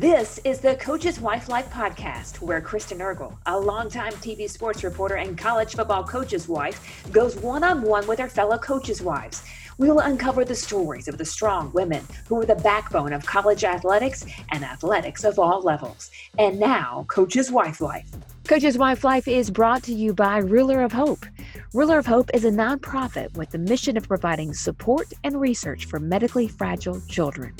This is the Coach's Wife Life podcast, where Kristen Urgel, a longtime TV sports reporter and college football coach's wife, goes one-on-one with her fellow coaches' wives. We will uncover the stories of the strong women who are the backbone of college athletics and athletics of all levels. And now, Coach's Wife Life. Coach's Wife Life is brought to you by Ruler of Hope. Ruler of Hope is a nonprofit with the mission of providing support and research for medically fragile children.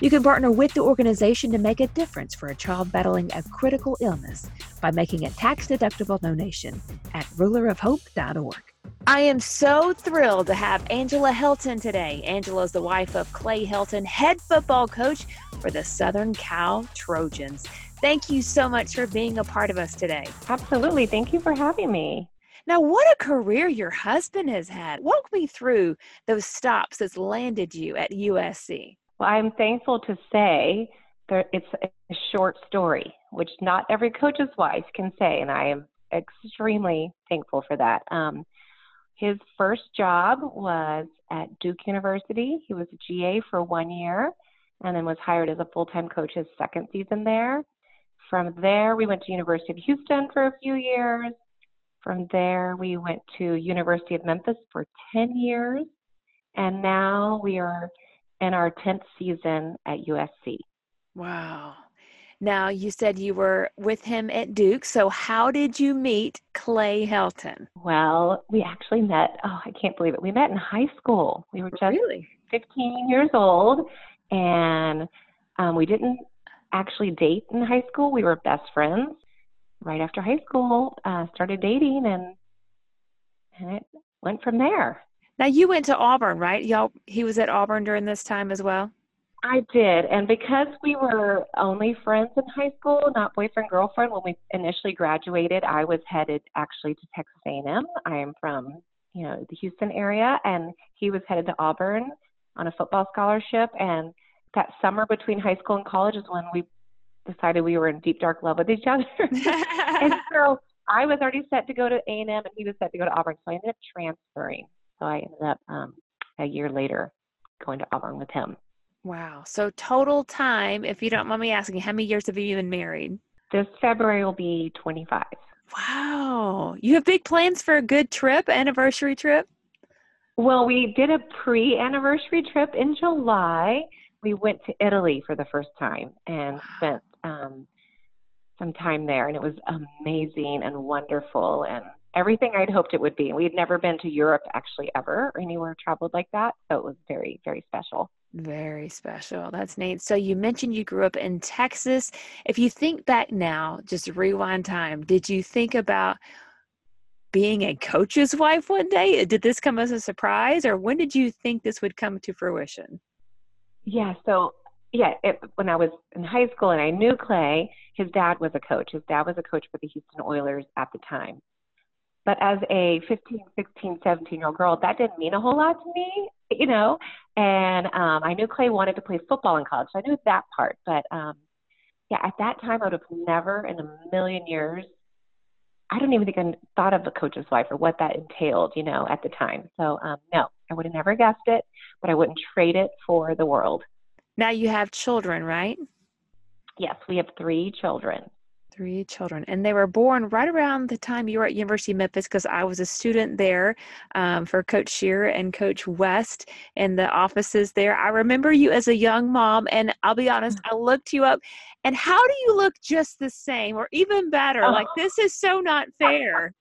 You can partner with the organization to make a difference for a child battling a critical illness by making a tax-deductible donation at rulerofhope.org. I am so thrilled to have Angela Helton today. Angela is the wife of Clay Helton, head football coach for the Southern Cal Trojans. Thank you so much for being a part of us today. Absolutely. Thank you for having me. Now, what a career your husband has had. Walk me through those stops that's landed you at USC. Well, I'm thankful to say that it's a short story, which not every coach's wife can say, and I am extremely thankful for that. His first job was at Duke University. He was a GA for 1 year and then was hired as a full-time coach his second season there. From there, we went to University of Houston for a few years. From there, we went to University of Memphis for 10 years. And now we are in our 10th season at USC. Wow. Now, you said you were with him at Duke. So how did you meet Clay Helton? Well, we actually met, I can't believe it. We met in high school. We were just 15 years old. And we didn't actually date in high school. We were best friends. Right after high school, started dating, and it went from there. Now, you went to Auburn, right? He was at Auburn during this time as well? I did, and because we were only friends in high school, not boyfriend, girlfriend, when we initially graduated, I was headed actually to Texas A&M. I am from, the Houston area, and he was headed to Auburn on a football scholarship, and that summer between high school and college is when we decided we were in deep, dark love with each other. And so I was already set to go to A&M and he was set to go to Auburn. So I ended up transferring. So I ended up a year later going to Auburn with him. Wow. So total time, if you don't mind me asking, how many years have you been married? This February will be 25. Wow. You have big plans for a good trip, anniversary trip? Well, we did a pre-anniversary trip in July. We went to Italy for the first time and spent some time there, and it was amazing and wonderful and everything I'd hoped it would be. We had never been to Europe actually ever or anywhere traveled like that, so it was very, very special. Very special. That's neat. So you mentioned you grew up in Texas. If you think back now, just rewind time, did you think about being a coach's wife one day? Did this come as a surprise, or when did you think this would come to fruition? When I was in high school and I knew Clay, his dad was a coach. His dad was a coach for the Houston Oilers at the time. But as a 15, 16, 17-year-old girl, that didn't mean a whole lot to me, And I knew Clay wanted to play football in college, so I knew that part. But, at that time, I would have never in a million years, I don't even think I thought of a coach's wife or what that entailed, at the time. So, no, I would have never guessed it, but I wouldn't trade it for the world. Now you have children, right? Yes, we have three children. And they were born right around the time you were at University of Memphis, because I was a student there for Coach Shearer and Coach West in the offices there. I remember you as a young mom, and I'll be honest, I looked you up. And how do you look just the same or even better? Oh. Like, this is so not fair.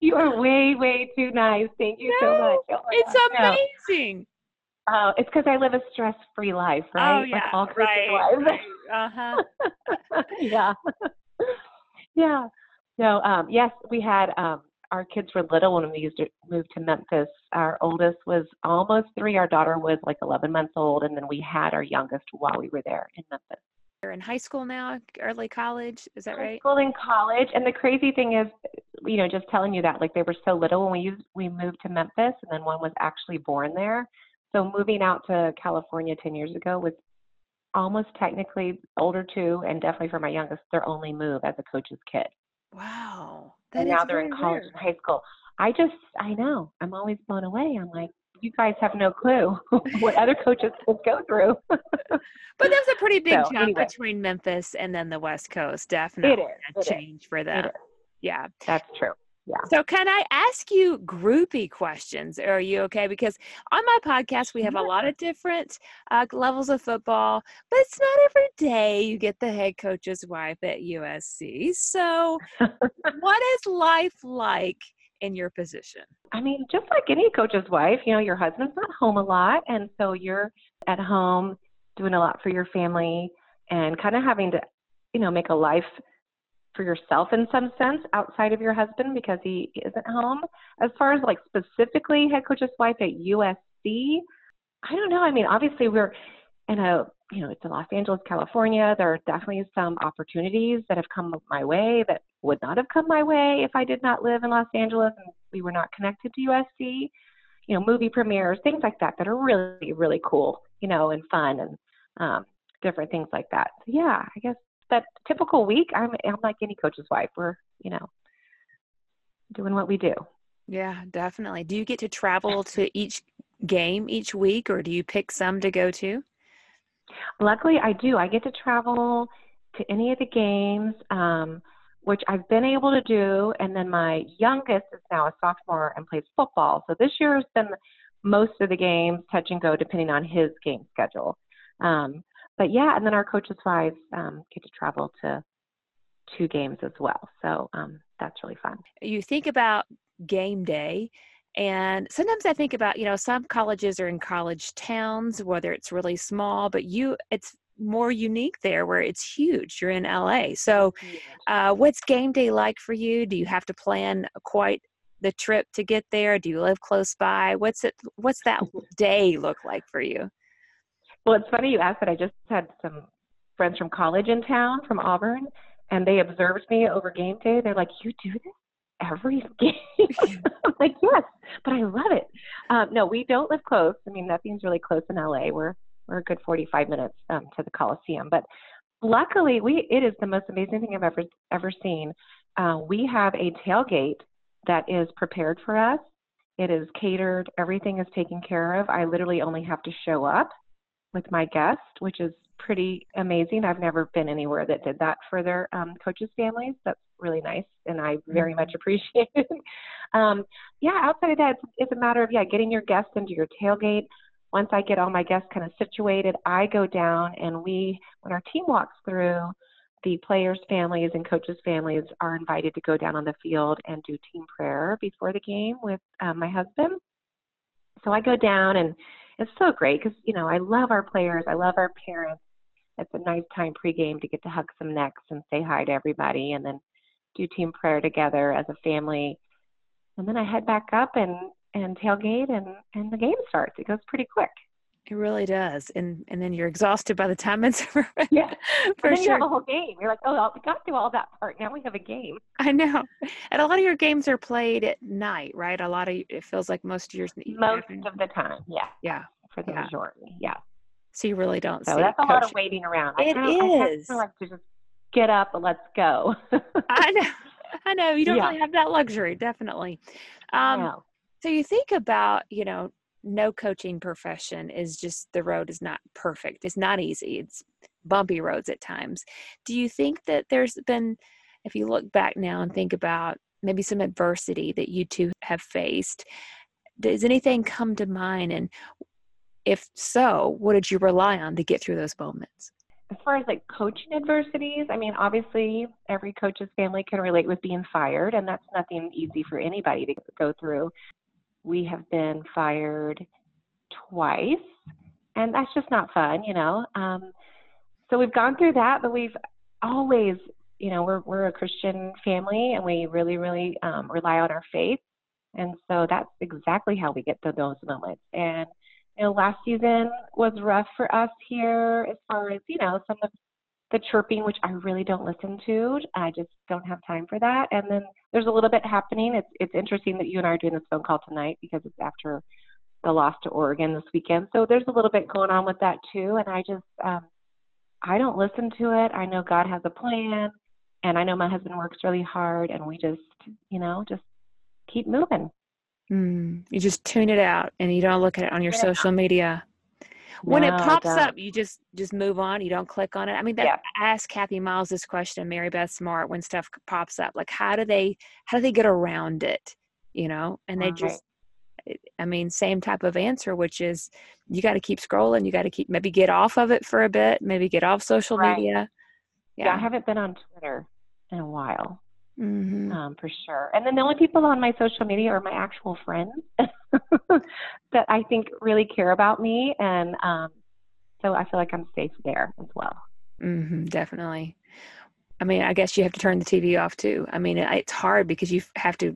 You are way, way too nice. Thank you so much. Oh, it's amazing. No. It's because I live a stress-free life, right? Oh, yeah, like all right. Uh-huh. Yeah. Yeah. No, yes, we had our kids were little when we moved to Memphis. Our oldest was almost 3. Our daughter was like 11 months old. And then we had our youngest while we were there in Memphis. You're in high school now, early college. Is that right? High school and college. And the crazy thing is, just telling you that, like, they were so little when we moved to Memphis, and then one was actually born there. So moving out to California 10 years ago was almost technically older two, and definitely for my youngest, their only move as a coach's kid. Wow. That and now they're in college and high school. I know. I'm always blown away. I'm like, you guys have no clue what other coaches go through. But there's a pretty big jump between Memphis and then the West Coast. Definitely a change for them. Yeah, that's true. Yeah. So can I ask you groupie questions? Are you okay? Because on my podcast, we have a lot of different levels of football, but it's not every day you get the head coach's wife at USC. So what is life like in your position? I mean, just like any coach's wife, you know, your husband's not home a lot. And so you're at home doing a lot for your family and kind of having to, you know, make a life for yourself in some sense outside of your husband because he isn't home. As far as like specifically head coach's wife at USC, I don't know. I mean, obviously we're in a, you know, it's in Los Angeles, California. There are definitely some opportunities that have come my way that would not have come my way if I did not live in Los Angeles and we were not connected to USC, you know, movie premieres, things like that, that are really, really cool, you know, and fun and different things like that. So, yeah, I guess that typical week, I'm like any coach's wife. We're, you know, doing what we do. Yeah, definitely. Do you get to travel to each game each week, or do you pick some to go to? Luckily, I do. I get to travel to any of the games, which I've been able to do. And then my youngest is now a sophomore and plays football. So this year has been most of the games touch and go depending on his game schedule. But yeah, and then our coaches' wives get to travel to 2 games as well. So that's really fun. You think about game day, and sometimes I think about, you know, some colleges are in college towns, whether it's really small, but it's more unique there where it's huge. You're in LA. So what's game day like for you? Do you have to plan quite the trip to get there? Do you live close by? What's that day look like for you? Well, it's funny you asked that. I just had some friends from college in town, from Auburn, and they observed me over game day. They're like, "You do this every game?" I'm like, "Yes, but I love it." No, we don't live close. I mean, nothing's really close in LA. We're a good 45 minutes to the Coliseum. But luckily, it is the most amazing thing I've ever seen. We have a tailgate that is prepared for us. It is catered. Everything is taken care of. I literally only have to show up with my guest, which is pretty amazing. I've never been anywhere that did that for their coaches' families. That's really nice, and I very much appreciate it. Yeah, outside of that, it's a matter of, getting your guests into your tailgate. Once I get all my guests kind of situated, I go down, and when our team walks through, the players' families and coaches' families are invited to go down on the field and do team prayer before the game with my husband. So I go down, and it's so great because, you know, I love our players. I love our parents. It's a nice time pregame to get to hug some necks and say hi to everybody and then do team prayer together as a family. And then I head back up and tailgate and the game starts. It goes pretty quick. It really does. And then you're exhausted by the time it's over. Yeah. For sure. You have a whole game. You're like, oh, we got through all that part. Now we have a game. I know. And a lot of your games are played at night, right? It feels like most of yours. Most of the time. Yeah. Yeah. For the majority. Yeah. So you really don't see. So that's a lot of waiting around. It is. I like to just get up and let's go. I know. You don't really have that luxury. Definitely. So you think about, you know, no coaching profession is just, the road is not perfect. It's not easy. It's bumpy roads at times. Do you think that there's been, if you look back now and think about maybe some adversity that you two have faced, does anything come to mind? And if so, what did you rely on to get through those moments? As far as like coaching adversities, I mean, obviously every coach's family can relate with being fired, and that's nothing easy for anybody to go through. We have been fired twice, and that's just not fun, you know. So we've gone through that, but we've always, you know, we're a Christian family, and we really, really rely on our faith. And so that's exactly how we get to those moments. And, you know, last season was rough for us here as far as, you know, some of the chirping, which I really don't listen to. I just don't have time for that. And then there's a little bit happening. It's interesting that you and I are doing this phone call tonight because it's after the loss to Oregon this weekend. So there's a little bit going on with that too. And I just, I don't listen to it. I know God has a plan, and I know my husband works really hard, and we just, you know, just keep moving. You just tune it out and you don't look at it on your social media. When it pops up, you just move on. You don't click on it. I mean, I asked Kathy Miles this question, Mary Beth Smart, when stuff pops up, like, how do they get around it? You know, and they just, I mean, same type of answer, which is you got to keep scrolling. You got to keep, maybe get off of it for a bit, maybe get off social media. Yeah. I haven't been on Twitter in a while. Mm-hmm. For sure. And then the only people on my social media are my actual friends that I think really care about me. And so I feel like I'm safe there as well. Mm-hmm, definitely. I mean, I guess you have to turn the TV off too. I mean, it's hard because you have to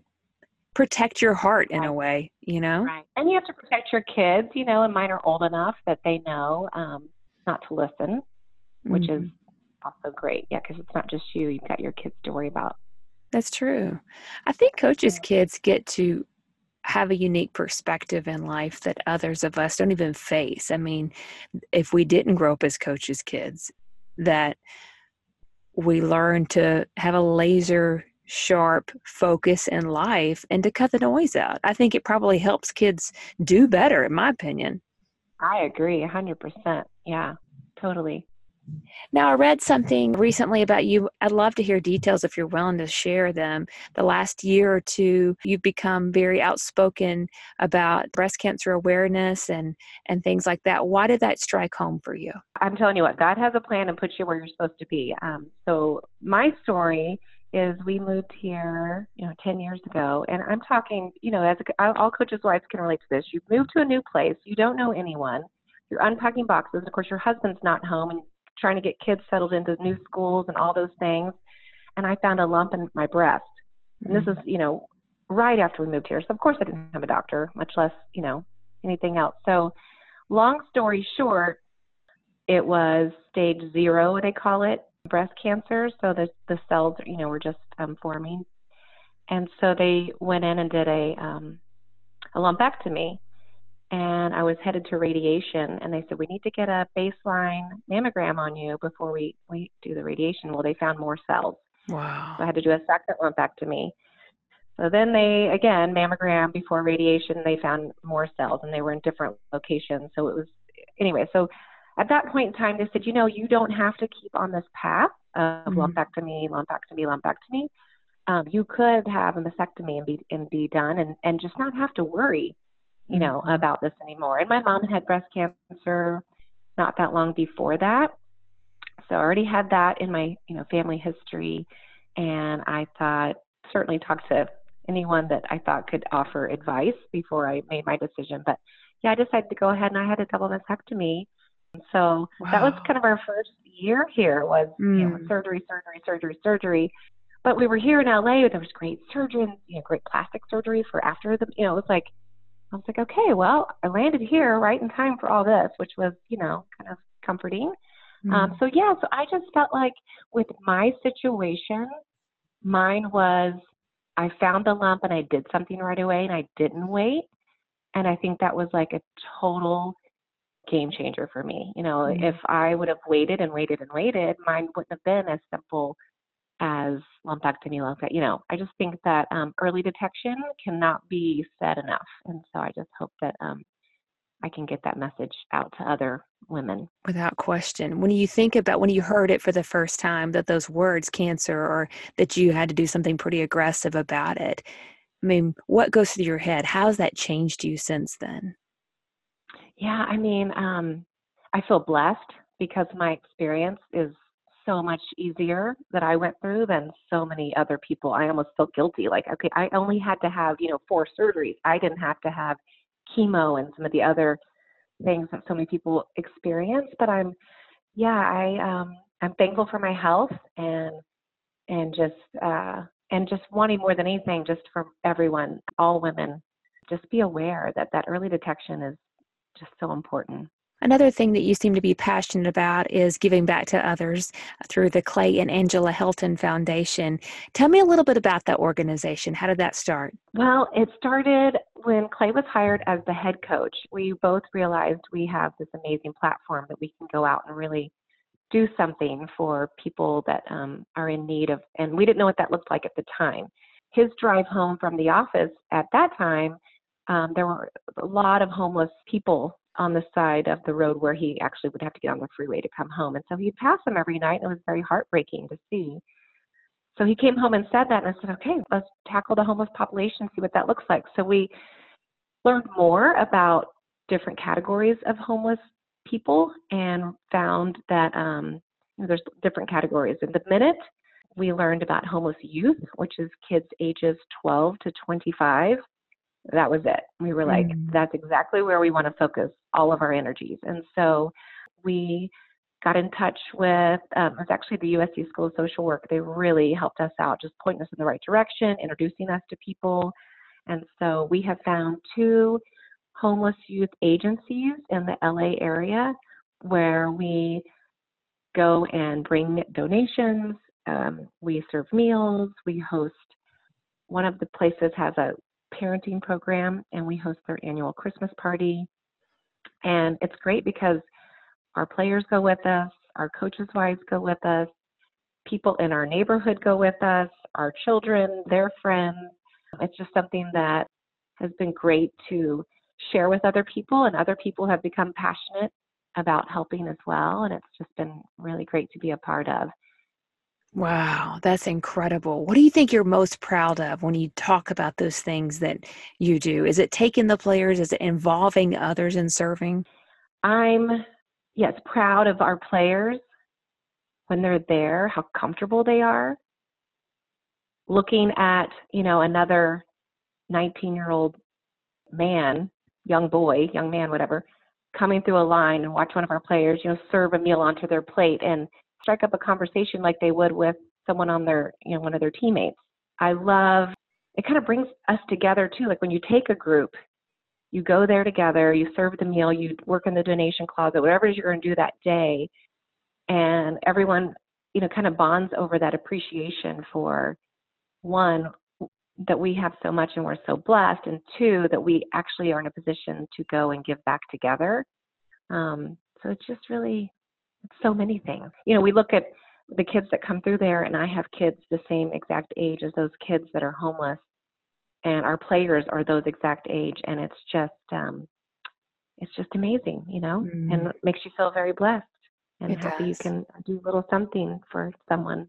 protect your heart in a way, you know? Right. And you have to protect your kids, you know, and mine are old enough that they know not to listen, which is also great. Yeah, because it's not just you. You've got your kids to worry about. That's true. I think coaches' kids get to have a unique perspective in life that others of us don't even face. I mean, if we didn't grow up as coaches' kids, that we learn to have a laser sharp focus in life and to cut the noise out. I think it probably helps kids do better, in my opinion. I agree 100%. Yeah, totally. Now, I read something recently about you. I'd love to hear details if you're willing to share them. The last year or two, you've become very outspoken about breast cancer awareness and things like that. Why did that strike home for you? I'm telling you what, God has a plan and puts you where you're supposed to be. So my story is we moved here, 10 years ago. And I'm talking, as all coaches' wives can relate to this. You've moved to a new place. You don't know anyone. You're unpacking boxes. Of course, your husband's not home and trying to get kids settled into new schools and all those things. And I found a lump in my breast. And this is, right after we moved here. So of course I didn't have a doctor, much less, anything else. So long story short, it was stage 0, they call it, breast cancer. So the cells, were just forming. And so they went in and did a lumpectomy. And I was headed to radiation, and they said, we need to get a baseline mammogram on you before we do the radiation. Well, they found more cells. Wow. So I had to do a second lumpectomy. So then they, again, mammogram before radiation, they found more cells, and they were in different locations. So it was, anyway, so at that point in time, they said, you don't have to keep on this path of lumpectomy. You could have a mastectomy and be done and just not have to worry about this anymore. And my mom had breast cancer not that long before that. So I already had that in my, family history. And I thought, certainly talked to anyone that I thought could offer advice before I made my decision. But yeah, I decided to go ahead and I had a double mastectomy. So that was kind of our first year here was surgery. But we were here in LA, there was great surgeons, great plastic surgery for after the, I was like, okay, well, I landed here right in time for all this, which was, kind of comforting. So I just felt like with my situation, mine was I found the lump and I did something right away and I didn't wait. And I think that was like a total game changer for me. If I would have waited and waited and waited, mine wouldn't have been as simple as lumpectomy, I just think that early detection cannot be said enough. And so I just hope that I can get that message out to other women. Without question. When you think about when you heard it for the first time, that those words cancer or that you had to do something pretty aggressive about it, I mean, what goes through your head? How has that changed you since then? Yeah, I mean, I feel blessed because my experience is so much easier that I went through than so many other people. I almost felt guilty. Like, okay, I only had to have, 4 surgeries. I didn't have to have chemo and some of the other things that so many people experience. But I'm thankful for my health and just wanting more than anything, just for everyone, all women, just be aware that early detection is just so important. Another thing that you seem to be passionate about is giving back to others through the Clay and Angela Helton Foundation. Tell me a little bit about that organization. How did that start? Well, it started when Clay was hired as the head coach. We both realized we have this amazing platform that we can go out and really do something for people that are in need of, and we didn't know what that looked like at the time. His drive home from the office at that time There were a lot of homeless people on the side of the road where he actually would have to get on the freeway to come home. And so he'd pass them every night, and it was very heartbreaking to see. So he came home and said that, and I said, okay, let's tackle the homeless population, see what that looks like. So we learned more about different categories of homeless people and found that there's different categories. In the minute, we learned about homeless youth, which is kids ages 12 to 25. That was it. We were like, that's exactly where we want to focus all of our energies. And so we got in touch with, it was actually the USC School of Social Work. They really helped us out, just pointing us in the right direction, introducing us to people. And so we have found 2 homeless youth agencies in the LA area where we go and bring donations. We serve meals. We host, one of the places has a parenting program, and we host their annual Christmas party. And it's great because our players go with us, our coaches' wives go with us, people in our neighborhood go with us, our children, their friends. It's just something that has been great to share with other people, and other people have become passionate about helping as well. And it's just been really great to be a part of. Wow, that's incredible. What do you think you're most proud of when you talk about those things that you do? Is it taking the players? Is it involving others in serving? I'm, yes, proud of our players when they're there, how comfortable they are. Looking at, another 19-year-old man, young man, whatever, coming through a line and watch one of our players, serve a meal onto their plate and strike up a conversation like they would with someone on their, one of their teammates. I love, it kind of brings us together too. Like when you take a group, you go there together, you serve the meal, you work in the donation closet, whatever it is you're going to do that day. And everyone, kind of bonds over that appreciation for one, that we have so much and we're so blessed, and 2, that we actually are in a position to go and give back together. So it's just really so many things. We look at the kids that come through there, and I have kids the same exact age as those kids that are homeless, and our players are those exact age, and it's just amazing, and it makes you feel very blessed and happy you can do a little something for someone.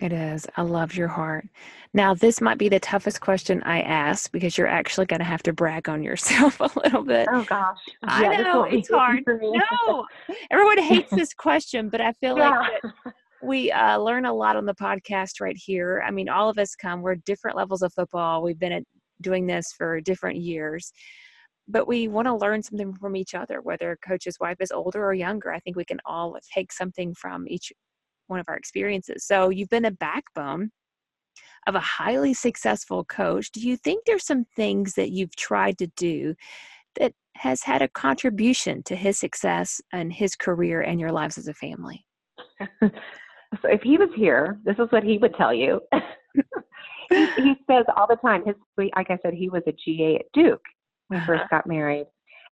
It is. I love your heart. Now, this might be the toughest question I ask because you're actually going to have to brag on yourself a little bit. Oh, gosh. I know. It's hard. No. Everyone hates this question, but I feel like that we learn a lot on the podcast right here. I mean, all of us come. We're different levels of football. We've been doing this for different years. But we want to learn something from each other, whether coach's wife is older or younger. I think we can all take something from each one of our experiences. So you've been a backbone of a highly successful coach. Do you think there's some things that you've tried to do that has had a contribution to his success and his career and your lives as a family? So if he was here, this is what he would tell you. He says all the time, like I said, he was a GA at Duke when we first got married.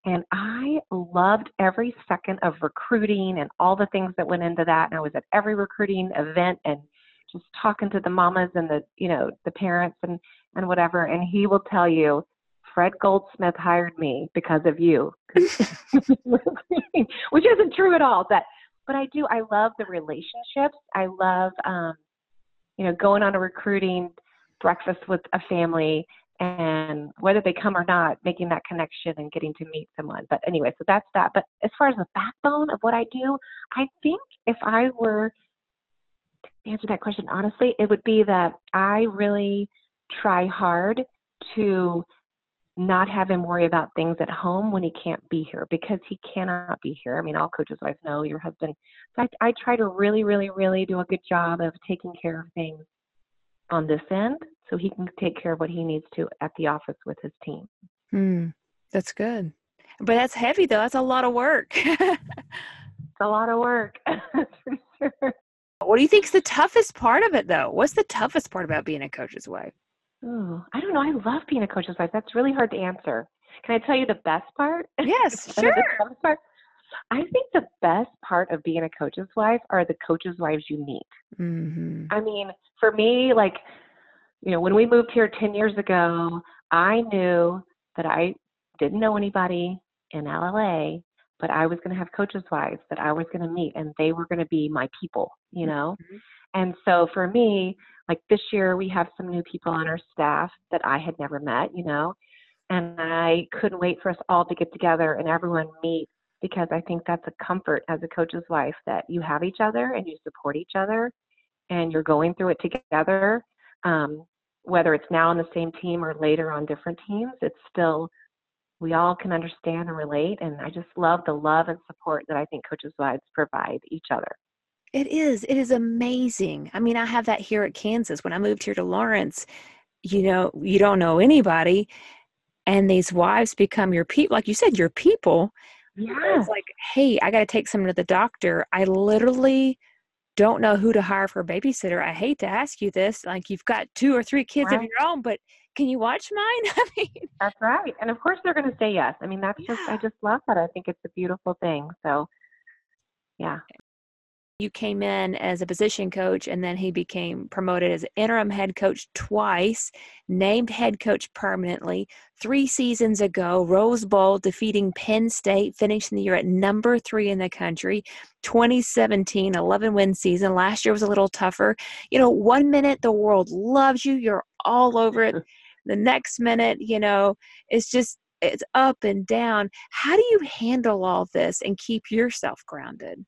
And I loved every second of recruiting and all the things that went into that. And I was at every recruiting event and just talking to the mamas and the, the parents and whatever. And he will tell you, Fred Goldsmith hired me because of you, which isn't true at all. But I love the relationships. I love, going on a recruiting breakfast with a family, and whether they come or not, making that connection and getting to meet someone. But anyway, so that's that. But as far as the backbone of what I do, I think if I were to answer that question honestly, it would be that I really try hard to not have him worry about things at home when he can't be here, because he cannot be here. I mean, all coaches' wives know, your husband. So I try to really, really, really do a good job of taking care of things on this end, so he can take care of what he needs to at the office with his team. That's good. But that's heavy, though. That's a lot of work. It's a lot of work, for sure. What do you think is the toughest part of it, though? What's the toughest part about being a coach's wife? Oh, I don't know. I love being a coach's wife. That's really hard to answer. Can I tell you the best part? Yes, sure. I think the best part of being a coach's wife are the coach's wives you meet. Mm-hmm. I mean, for me, when we moved here 10 years ago, I knew that I didn't know anybody in LA, but I was going to have coaches' wives that I was going to meet, and they were going to be my people, you know? Mm-hmm. And so for me, like this year, we have some new people on our staff that I had never met, you know, and I couldn't wait for us all to get together and everyone meet, because I think that's a comfort as a coach's wife, that you have each other and you support each other and you're going through it together. Whether it's now on the same team or later on different teams, it's still, we all can understand and relate. And I just love the love and support that I think coaches' wives provide each other. It is amazing. I mean, I have that here at Kansas. When I moved here to Lawrence, you know, you don't know anybody, and these wives become your people. Like you said, your people. Yeah. It's like, hey, I got to take someone to the doctor. I literally don't know who to hire for a babysitter. I hate to ask you this. Like, you've got 2 or 3 kids of your own, but can you watch mine? I mean, that's right. And of course they're going to say yes. I mean, that's just, I just love that. I think it's a beautiful thing. So yeah. You came in as a position coach, and then he became promoted as interim head coach twice, named head coach permanently 3 seasons ago, Rose Bowl, defeating Penn State, finishing the year at number 3 in the country, 2017, 11-win season. Last year was a little tougher. You know, one minute the world loves you, you're all over it. The next minute, you know, it's just, it's up and down. How do you handle all this and keep yourself grounded?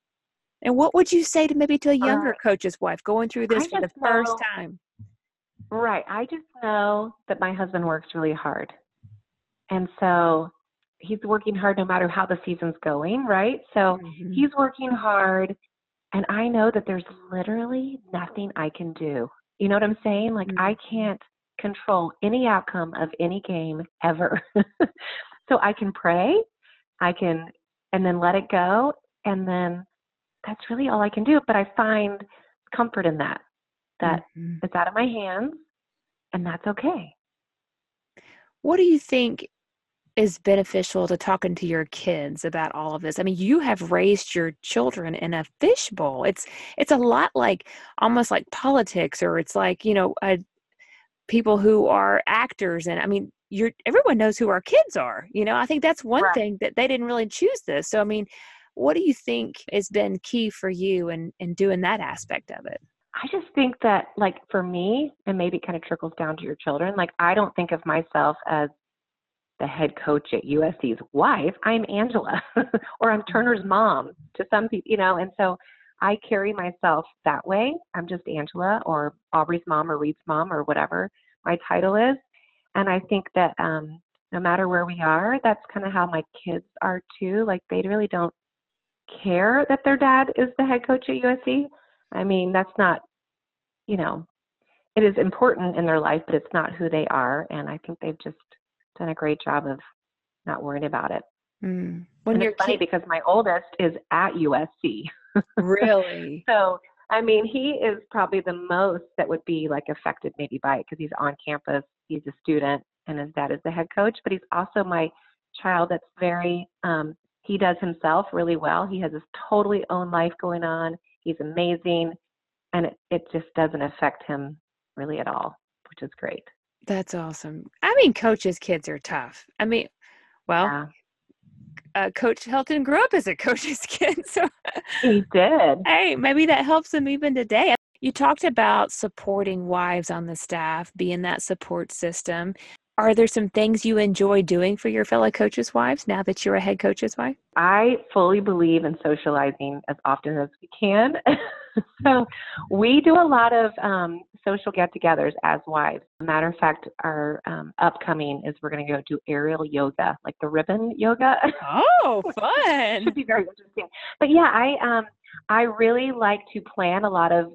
And what would you say to maybe to a younger coach's wife going through this for the first time? Right. I just know that my husband works really hard. And so he's working hard no matter how the season's going, right? So he's working hard, and I know that there's literally nothing I can do. You know what I'm saying? Like, I can't control any outcome of any game ever. So I can pray, and then let it go, and then that's really all I can do. But I find comfort in that it's out of my hands, and that's okay. What do you think is beneficial to talking to your kids about all of this? I mean, you have raised your children in a fishbowl. It's a lot like, almost like politics, or it's like, you know, people who are actors. And I mean, everyone knows who our kids are, you know. I think that's one thing that they didn't really choose this. So, I mean, what do you think has been key for you in doing that aspect of it? I just think that, like, for me, and maybe it kind of trickles down to your children, like, I don't think of myself as the head coach at USC's wife. I'm Angela or I'm Turner's mom to some people, you know, and so I carry myself that way. I'm just Angela or Aubrey's mom or Reed's mom or whatever my title is. And I think that no matter where we are, that's kind of how my kids are too. Like, they really don't care that their dad is the head coach at USC. I mean, that's not, you know, it is important in their life, but it's not who they are. And I think they've just done a great job of not worrying about it. Mm. And it's funny because my oldest is at USC. Really? So, I mean, he is probably the most that would be like affected maybe by it, because he's on campus, he's a student, and his dad is the head coach. But he's also my child that's very, he does himself really well. He has his totally own life going on. He's amazing. And it just doesn't affect him really at all, which is great. That's awesome. I mean, coaches' kids are tough. I mean, well, Coach Helton grew up as a coach's kid. So he did. Hey, maybe that helps him even today. You talked about supporting wives on the staff, being that support system. Are there some things you enjoy doing for your fellow coaches' wives now that you're a head coach's wife? I fully believe in socializing as often as we can. So we do a lot of social get-togethers as wives. Matter of fact, our upcoming is we're going to go do aerial yoga, like the ribbon yoga. Oh, fun! Should be very interesting. But yeah, I really like to plan a lot of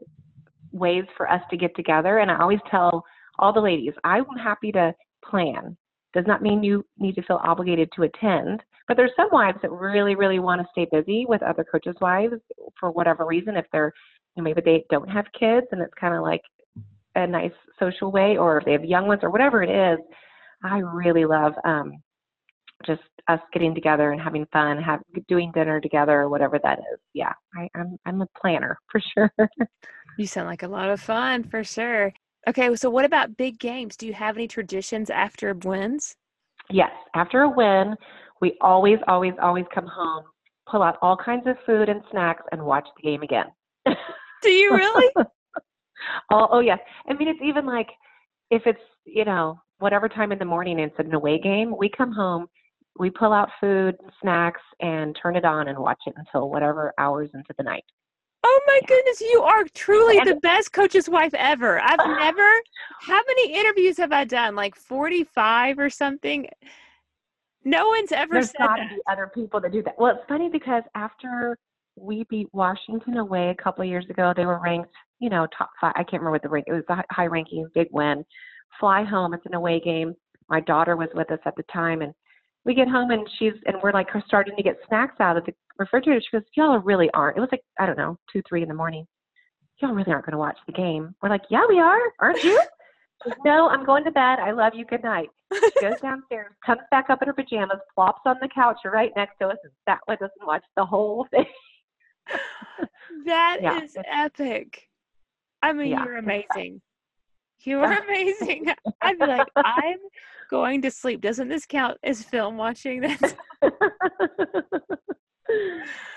ways for us to get together, and I always tell all the ladies, I'm happy to plan. Does not mean you need to feel obligated to attend, but there's some wives that really, really want to stay busy with other coaches' wives for whatever reason. If they're, you know, maybe they don't have kids, and it's kind of like a nice social way, or if they have young ones or whatever it is. I really love just us getting together and having fun, doing dinner together or whatever that is. Yeah, I'm a planner for sure. You sound like a lot of fun for sure. Okay, so what about big games? Do you have any traditions after wins? Yes, after a win, we always come home, pull out all kinds of food and snacks, and watch the game again. Do you really? Oh, yes. I mean, it's even like if it's, you know, whatever time in the morning it's an away game, we come home, we pull out food and snacks and turn it on and watch it until whatever hours into the night. Oh my goodness, you are truly the best coach's wife ever. I've never, how many interviews have I done? Like 45 or something? No one's ever said that. There's got to be other people that do that. Well, it's funny because after we beat Washington away a couple of years ago, they were ranked, you know, top five. I can't remember what the rank, it was a high ranking, big win. Fly home, it's an away game. My daughter was with us at the time, and we get home and we're like starting to get snacks out of the refrigerator. She goes, y'all really aren't. It was like, I don't know, 2-3 in the morning. Y'all really aren't going to watch the game. We're like, yeah, we are. Aren't you? She goes, no, I'm going to bed. I love you. Good night. She goes downstairs, comes back up in her pajamas, plops on the couch right next to us, and sat with us and watched the whole thing. That is epic. I mean, you're amazing. You are amazing. I'd be like, I'm going to sleep. Doesn't this count as film watching this?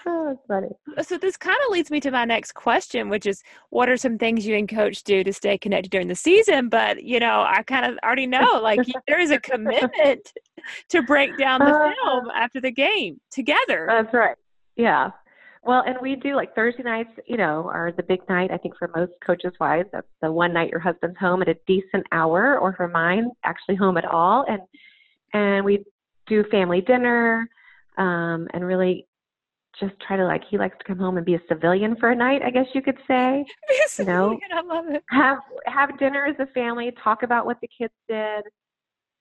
Oh, that's funny. So this kind of leads me to my next question, which is, what are some things you and Coach do to stay connected during the season? But, you know, I kind of already know, like, there is a commitment to break down the film after the game together. That's right. Yeah. Well, and we do, like, Thursday nights, you know, are the big night, I think, for most coaches' wives. That's the one night your husband's home at a decent hour, or for mine, actually home at all. And we do family dinner, and really just try to, like, he likes to come home and be a civilian for a night, I guess you could say. Be a civilian, you know, I love it. Have dinner as a family, talk about what the kids did,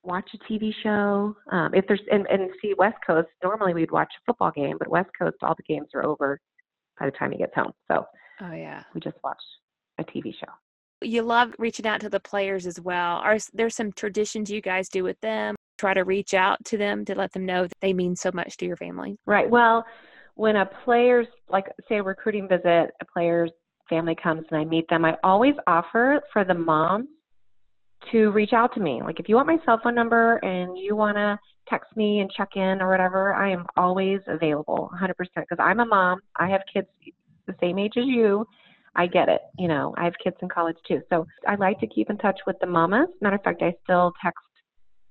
watch a TV show. If there's and see West Coast, normally we'd watch a football game, but West Coast, all the games are over by the time he gets home. So we just watch a TV show. You love reaching out to the players as well. Are there some traditions you guys do with them? Try to reach out to them to let them know that they mean so much to your family. Right. Well, when a player's, like, say a recruiting visit, a player's family comes and I meet them, I always offer for the mom to reach out to me. Like, if you want my cell phone number and you want to text me and check in or whatever, I am always available 100%, because I'm a mom. I have kids the same age as you. I get it. You know, I have kids in college too. So I like to keep in touch with the mamas. Matter of fact, I still text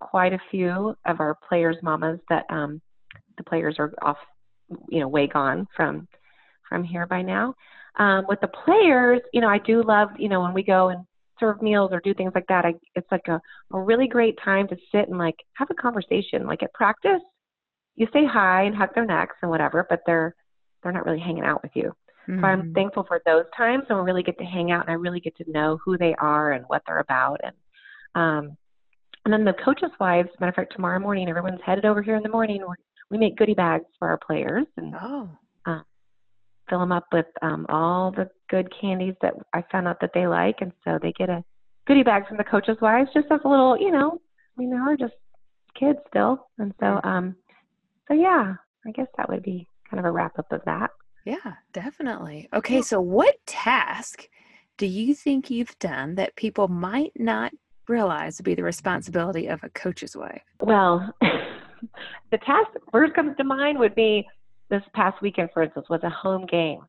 quite a few of our players' mamas that the players are off, you know, way gone from here by now. With the players, you know, I do love, you know, when we go and serve meals or do things like that, it's like a really great time to sit and, like, have a conversation. Like, at practice, you say hi and hug their necks and whatever, but they're not really hanging out with you. Mm-hmm. So I'm thankful for those times, and we really get to hang out, and I really get to know who they are and what they're about. And then the coaches' wives, matter of fact, tomorrow morning, everyone's headed over here in the morning. We make goodie bags for our players and fill them up with all the good candies that I found out that they like. And so they get a goodie bag from the coaches' wives, just as a little, you know, I mean, they're just kids still. And so, yeah, I guess that would be kind of a wrap up of that. Yeah, definitely. Okay. So what task do you think you've done that people might not realize would be the responsibility of a coach's wife? Well, the task that first comes to mind would be, this past weekend, for instance, was a home game.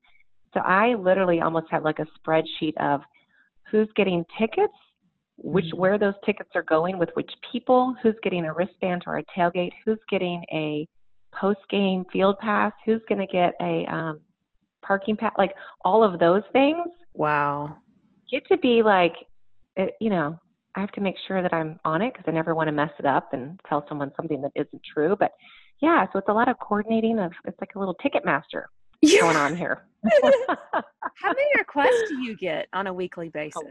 So I literally almost had, like, a spreadsheet of who's getting tickets, where those tickets are going with which people, who's getting a wristband or a tailgate, who's getting a post-game field pass, who's going to get a parking pass, like, all of those things. Wow. Get to be like, you know, I have to make sure that I'm on it because I never want to mess it up and tell someone something that isn't true. But yeah, so it's a lot of coordinating. It's like a little Ticketmaster going on here. How many requests do you get on a weekly basis?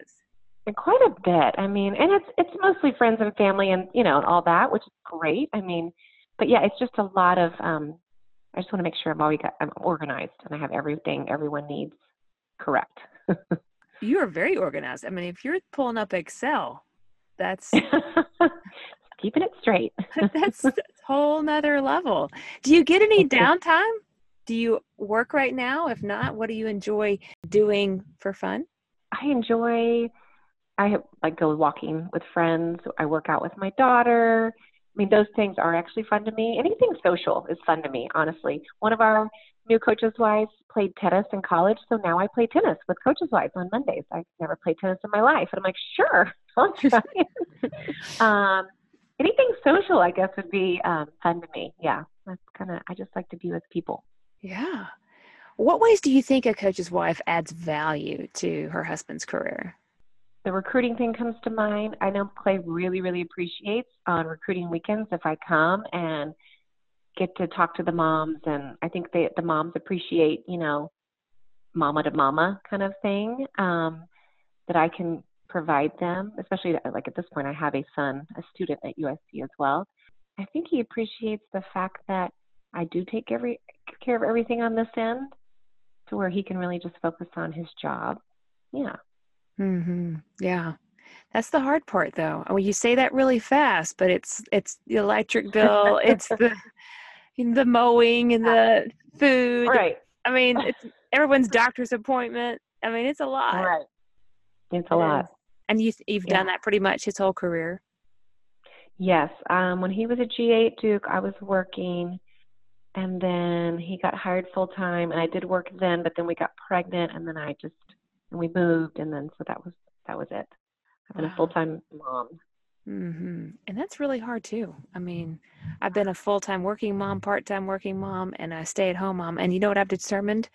And quite a bit. I mean, and it's mostly friends and family and, you know, and all that, which is great. I mean, but yeah, it's just a lot of, I just want to make sure I'm organized and I have everything everyone needs correct. You are very organized. I mean, if you're pulling up Excel, that's... keeping it straight. That's a whole nother level. Do you get any downtime? Do you work right now? If not, what do you enjoy doing for fun? I enjoy I go walking with friends. I work out with my daughter. I mean, those things are actually fun to me. Anything social is fun to me, honestly. One of our new coaches' wives played tennis in college, so now I play tennis with coaches' wives on Mondays. I've never played tennis in my life. And I'm like, sure, I'll try it. Anything social, I guess, would be fun to me. Yeah, that's kind of, I just like to be with people. Yeah. What ways do you think a coach's wife adds value to her husband's career? The recruiting thing comes to mind. I know Clay really, really appreciates on recruiting weekends if I come and get to talk to the moms. And I think the moms appreciate, you know, mama to mama kind of thing that I can provide them, especially like at this point, I have a son, a student at USC as well. I think he appreciates the fact that I do take care of everything on this end to where he can really just focus on his job. Yeah. Mm-hmm. Yeah. That's the hard part though. Well, you say that really fast, but it's the electric bill, it's the mowing and the food. Right. I mean, it's everyone's doctor's appointment. I mean, it's a lot. Right. It's a lot. And you've done that pretty much his whole career. Yes. When he was a GA at Duke, I was working and then he got hired full time and I did work then, but then we got pregnant and then we moved, and then so that was it. I've been a full-time mom. Mm-hmm. And that's really hard too. I mean, I've been a full-time working mom, part-time working mom, and a stay-at-home mom. And you know what I've determined?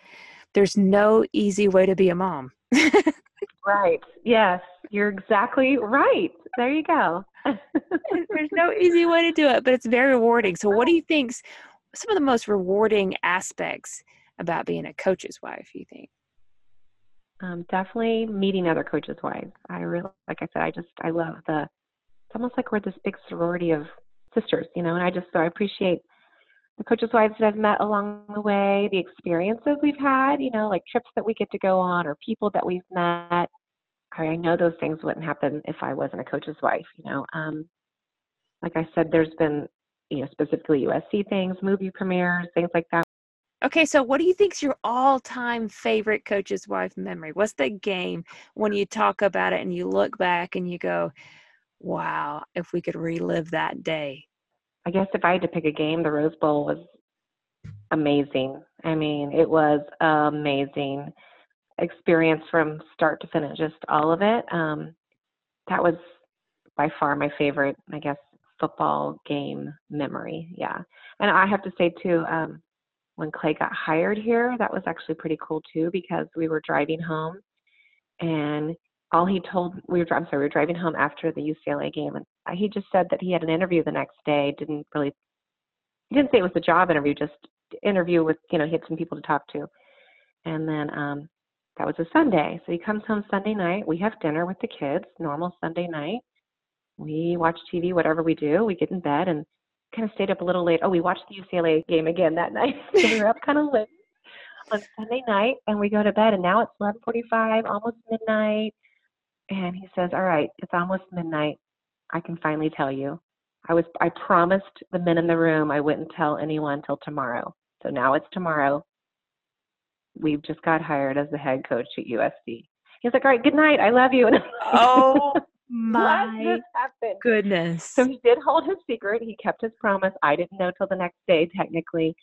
There's no easy way to be a mom. Right. Yes, you're exactly right. There you go. There's no easy way to do it, but it's very rewarding. So what do you think's some of the most rewarding aspects about being a coach's wife, you think? Definitely meeting other coaches' wives. I love it's almost like we're this big sorority of sisters, you know, and so I appreciate the coaches' wives that I've met along the way, the experiences we've had, you know, like trips that we get to go on or people that we've met. I know those things wouldn't happen if I wasn't a coach's wife, you know. Like I said, there's been, you know, specifically USC things, movie premieres, things like that. Okay, so what do you think's your all-time favorite coach's wife memory? What's the game when you talk about it and you look back and you go, wow, if we could relive that day? I guess if I had to pick a game, the Rose Bowl was amazing. I mean, it was amazing experience from start to finish, just all of it. That was by far my favorite, I guess, football game memory, yeah. And I have to say, too, when Clay got hired here, that was actually pretty cool too, because we were driving home and we were driving home after the UCLA game. And he just said that he had an interview the next day. He didn't say it was a job interview, just interview with, you know, he had some people to talk to. And then that was a Sunday. So he comes home Sunday night. We have dinner with the kids, normal Sunday night. We watch TV, whatever we do, we get in bed and kind of stayed up a little late. Oh, we watched the UCLA game again that night. So we were up kind of late on Sunday night, and we go to bed, and now it's 11:45, almost midnight. And he says, all right, it's almost midnight. I can finally tell you. I promised the men in the room I wouldn't tell anyone till tomorrow. So now it's tomorrow. We've just got hired as the head coach at USC. He's like, all right, good night. I love you. And oh, my goodness. So he did hold his secret. He kept his promise. I didn't know till the next day, technically.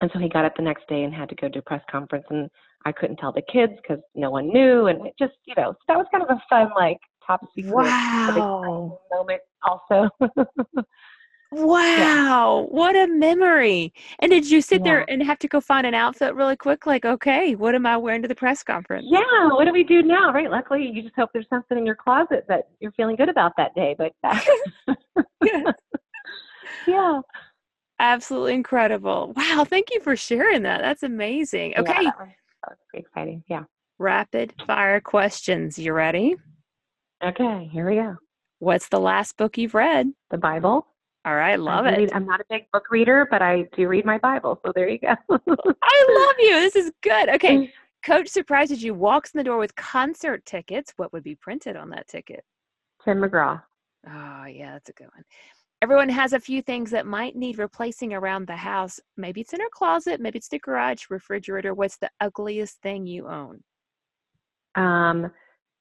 And so he got up the next day and had to go to a press conference. And I couldn't tell the kids because no one knew. And it just, you know, so that was kind of a fun, like, top secret moment also. Wow. Yeah. What a memory. And did you sit there and have to go find an outfit really quick? Like, okay, what am I wearing to the press conference? Yeah. What do we do now? Right. Luckily, you just hope there's something in your closet that you're feeling good about that day. But yeah. Absolutely incredible. Wow. Thank you for sharing that. That's amazing. Okay. Yeah, that was exciting. Yeah. Rapid fire questions. You ready? Okay. Here we go. What's the last book you've read? The Bible. All right, love it. I'm not a big book reader, but I do read my Bible, so there you go. I love you. This is good. Okay, coach surprises you, walks in the door with concert tickets. What would be printed on that ticket? Tim McGraw. Oh, yeah, that's a good one. Everyone has a few things that might need replacing around the house. Maybe it's in her closet. Maybe it's the garage, refrigerator. What's the ugliest thing you own?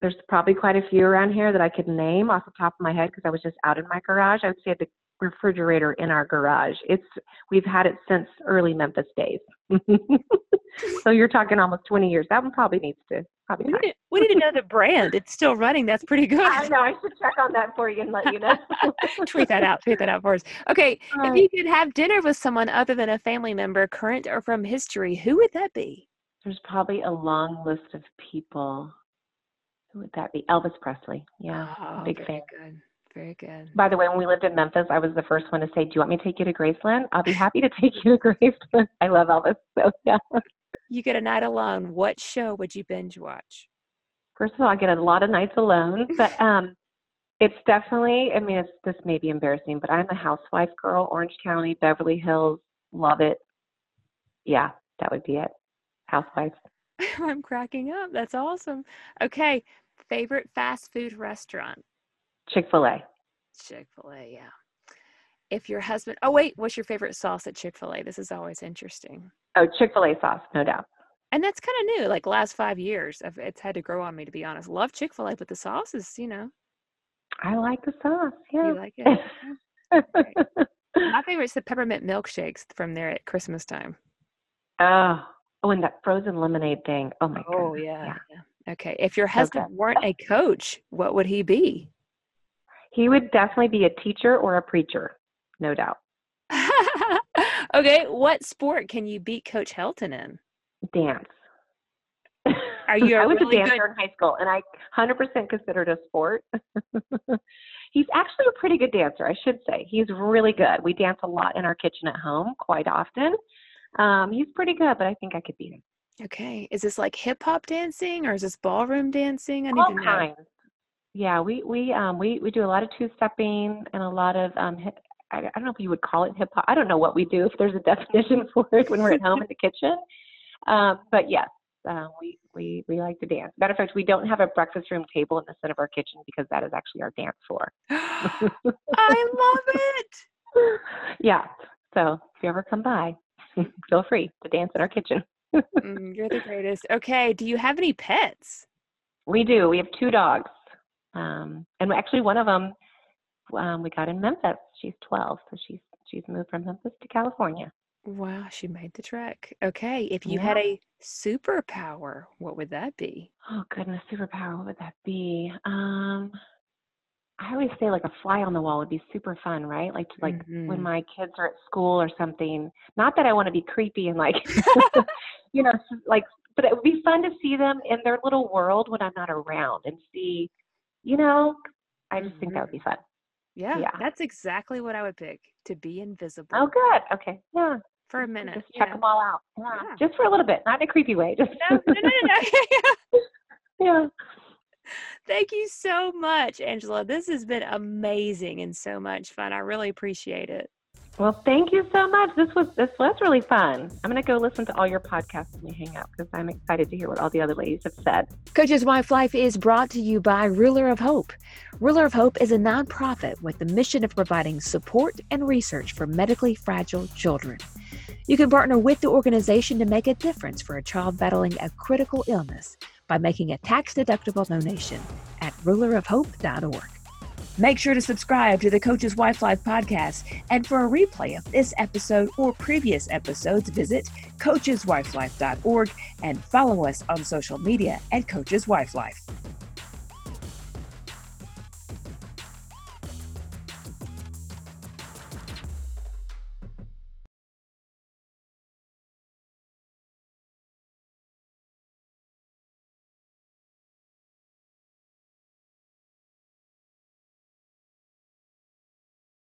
There's probably quite a few around here that I could name off the top of my head because I was just out in my garage. I would say the refrigerator in our garage. We've had it since early Memphis days. So you're talking almost 20 years. That one probably needs to. We need another brand. It's still running. That's pretty good. I know. I should check on that for you and let you know. Tweet that out. Tweet that out for us. Okay. If you could have dinner with someone other than a family member, current or from history, who would that be? There's probably a long list of people. Who would that be? Elvis Presley. Yeah. Oh, big fan. Good. Very good. By the way, when we lived in Memphis, I was the first one to say, do you want me to take you to Graceland? I'll be happy to take you to Graceland. I love Elvis. So, yeah. You get a night alone. What show would you binge watch? First of all, I get a lot of nights alone, but it's definitely, I mean, this may be embarrassing, but I'm a housewife girl, Orange County, Beverly Hills. Love it. Yeah, that would be it. Housewives. I'm cracking up. That's awesome. Okay. Favorite fast food restaurant? Chick-fil-A. Chick-fil-A, yeah. If your husband, what's your favorite sauce at Chick-fil-A? This is always interesting. Oh, Chick-fil-A sauce, no doubt. And that's kind of new, like last 5 years. It's had to grow on me, to be honest. Love Chick-fil-A, but the sauce is, I like the sauce, yeah. You like it? Yeah. Right. My favorite is the peppermint milkshakes from there at Christmas time. Oh, and that frozen lemonade thing. Oh, my God. Oh, yeah. Okay. If your husband weren't a coach, what would he be? He would definitely be a teacher or a preacher, no doubt. Okay, what sport can you beat Coach Helton in? Dance. Are you? I was really a dancer in high school, and I 100% considered a sport. He's actually a pretty good dancer, I should say. He's really good. We dance a lot in our kitchen at home quite often. He's pretty good, but I think I could beat him. Okay, is this like hip hop dancing or is this ballroom dancing? All kinds. Yeah, we do a lot of two-stepping and a lot of, I don't know if you would call it hip hop. I don't know what we do, if there's a definition for it when we're at home in the kitchen. But yes, we like to dance. Matter of fact, we don't have a breakfast room table in the center of our kitchen because that is actually our dance floor. I love it. Yeah. So if you ever come by, feel free to dance in our kitchen. You're the greatest. Okay. Do you have any pets? We do. We have 2 dogs. And actually one of them, we got in Memphis. She's 12. So she's moved from Memphis to California. Wow. She made the trek. Okay. If you had a superpower, what would that be? Oh goodness. Superpower. What would that be? I always say like a fly on the wall would be super fun, right? Like when my kids are at school or something, not that I want to be creepy and like, but it would be fun to see them in their little world when I'm not around and see, I just think that would be fun. Yeah, that's exactly what I would pick, to be invisible. Oh, good. Okay. Yeah. For a minute. Just check them all out. Yeah. Just for a little bit, not in a creepy way. Just No. Yeah. Thank you so much, Angela. This has been amazing and so much fun. I really appreciate it. Well, thank you so much. This was really fun. I'm going to go listen to all your podcasts when we hang out because I'm excited to hear what all the other ladies have said. Coach's Wife Life is brought to you by Ruler of Hope. Ruler of Hope is a nonprofit with the mission of providing support and research for medically fragile children. You can partner with the organization to make a difference for a child battling a critical illness by making a tax-deductible donation at rulerofhope.org. Make sure to subscribe to the Coach's Wife Life podcast. And for a replay of this episode or previous episodes, visit coacheswifelife.org and follow us on social media at Coach's Wife Life.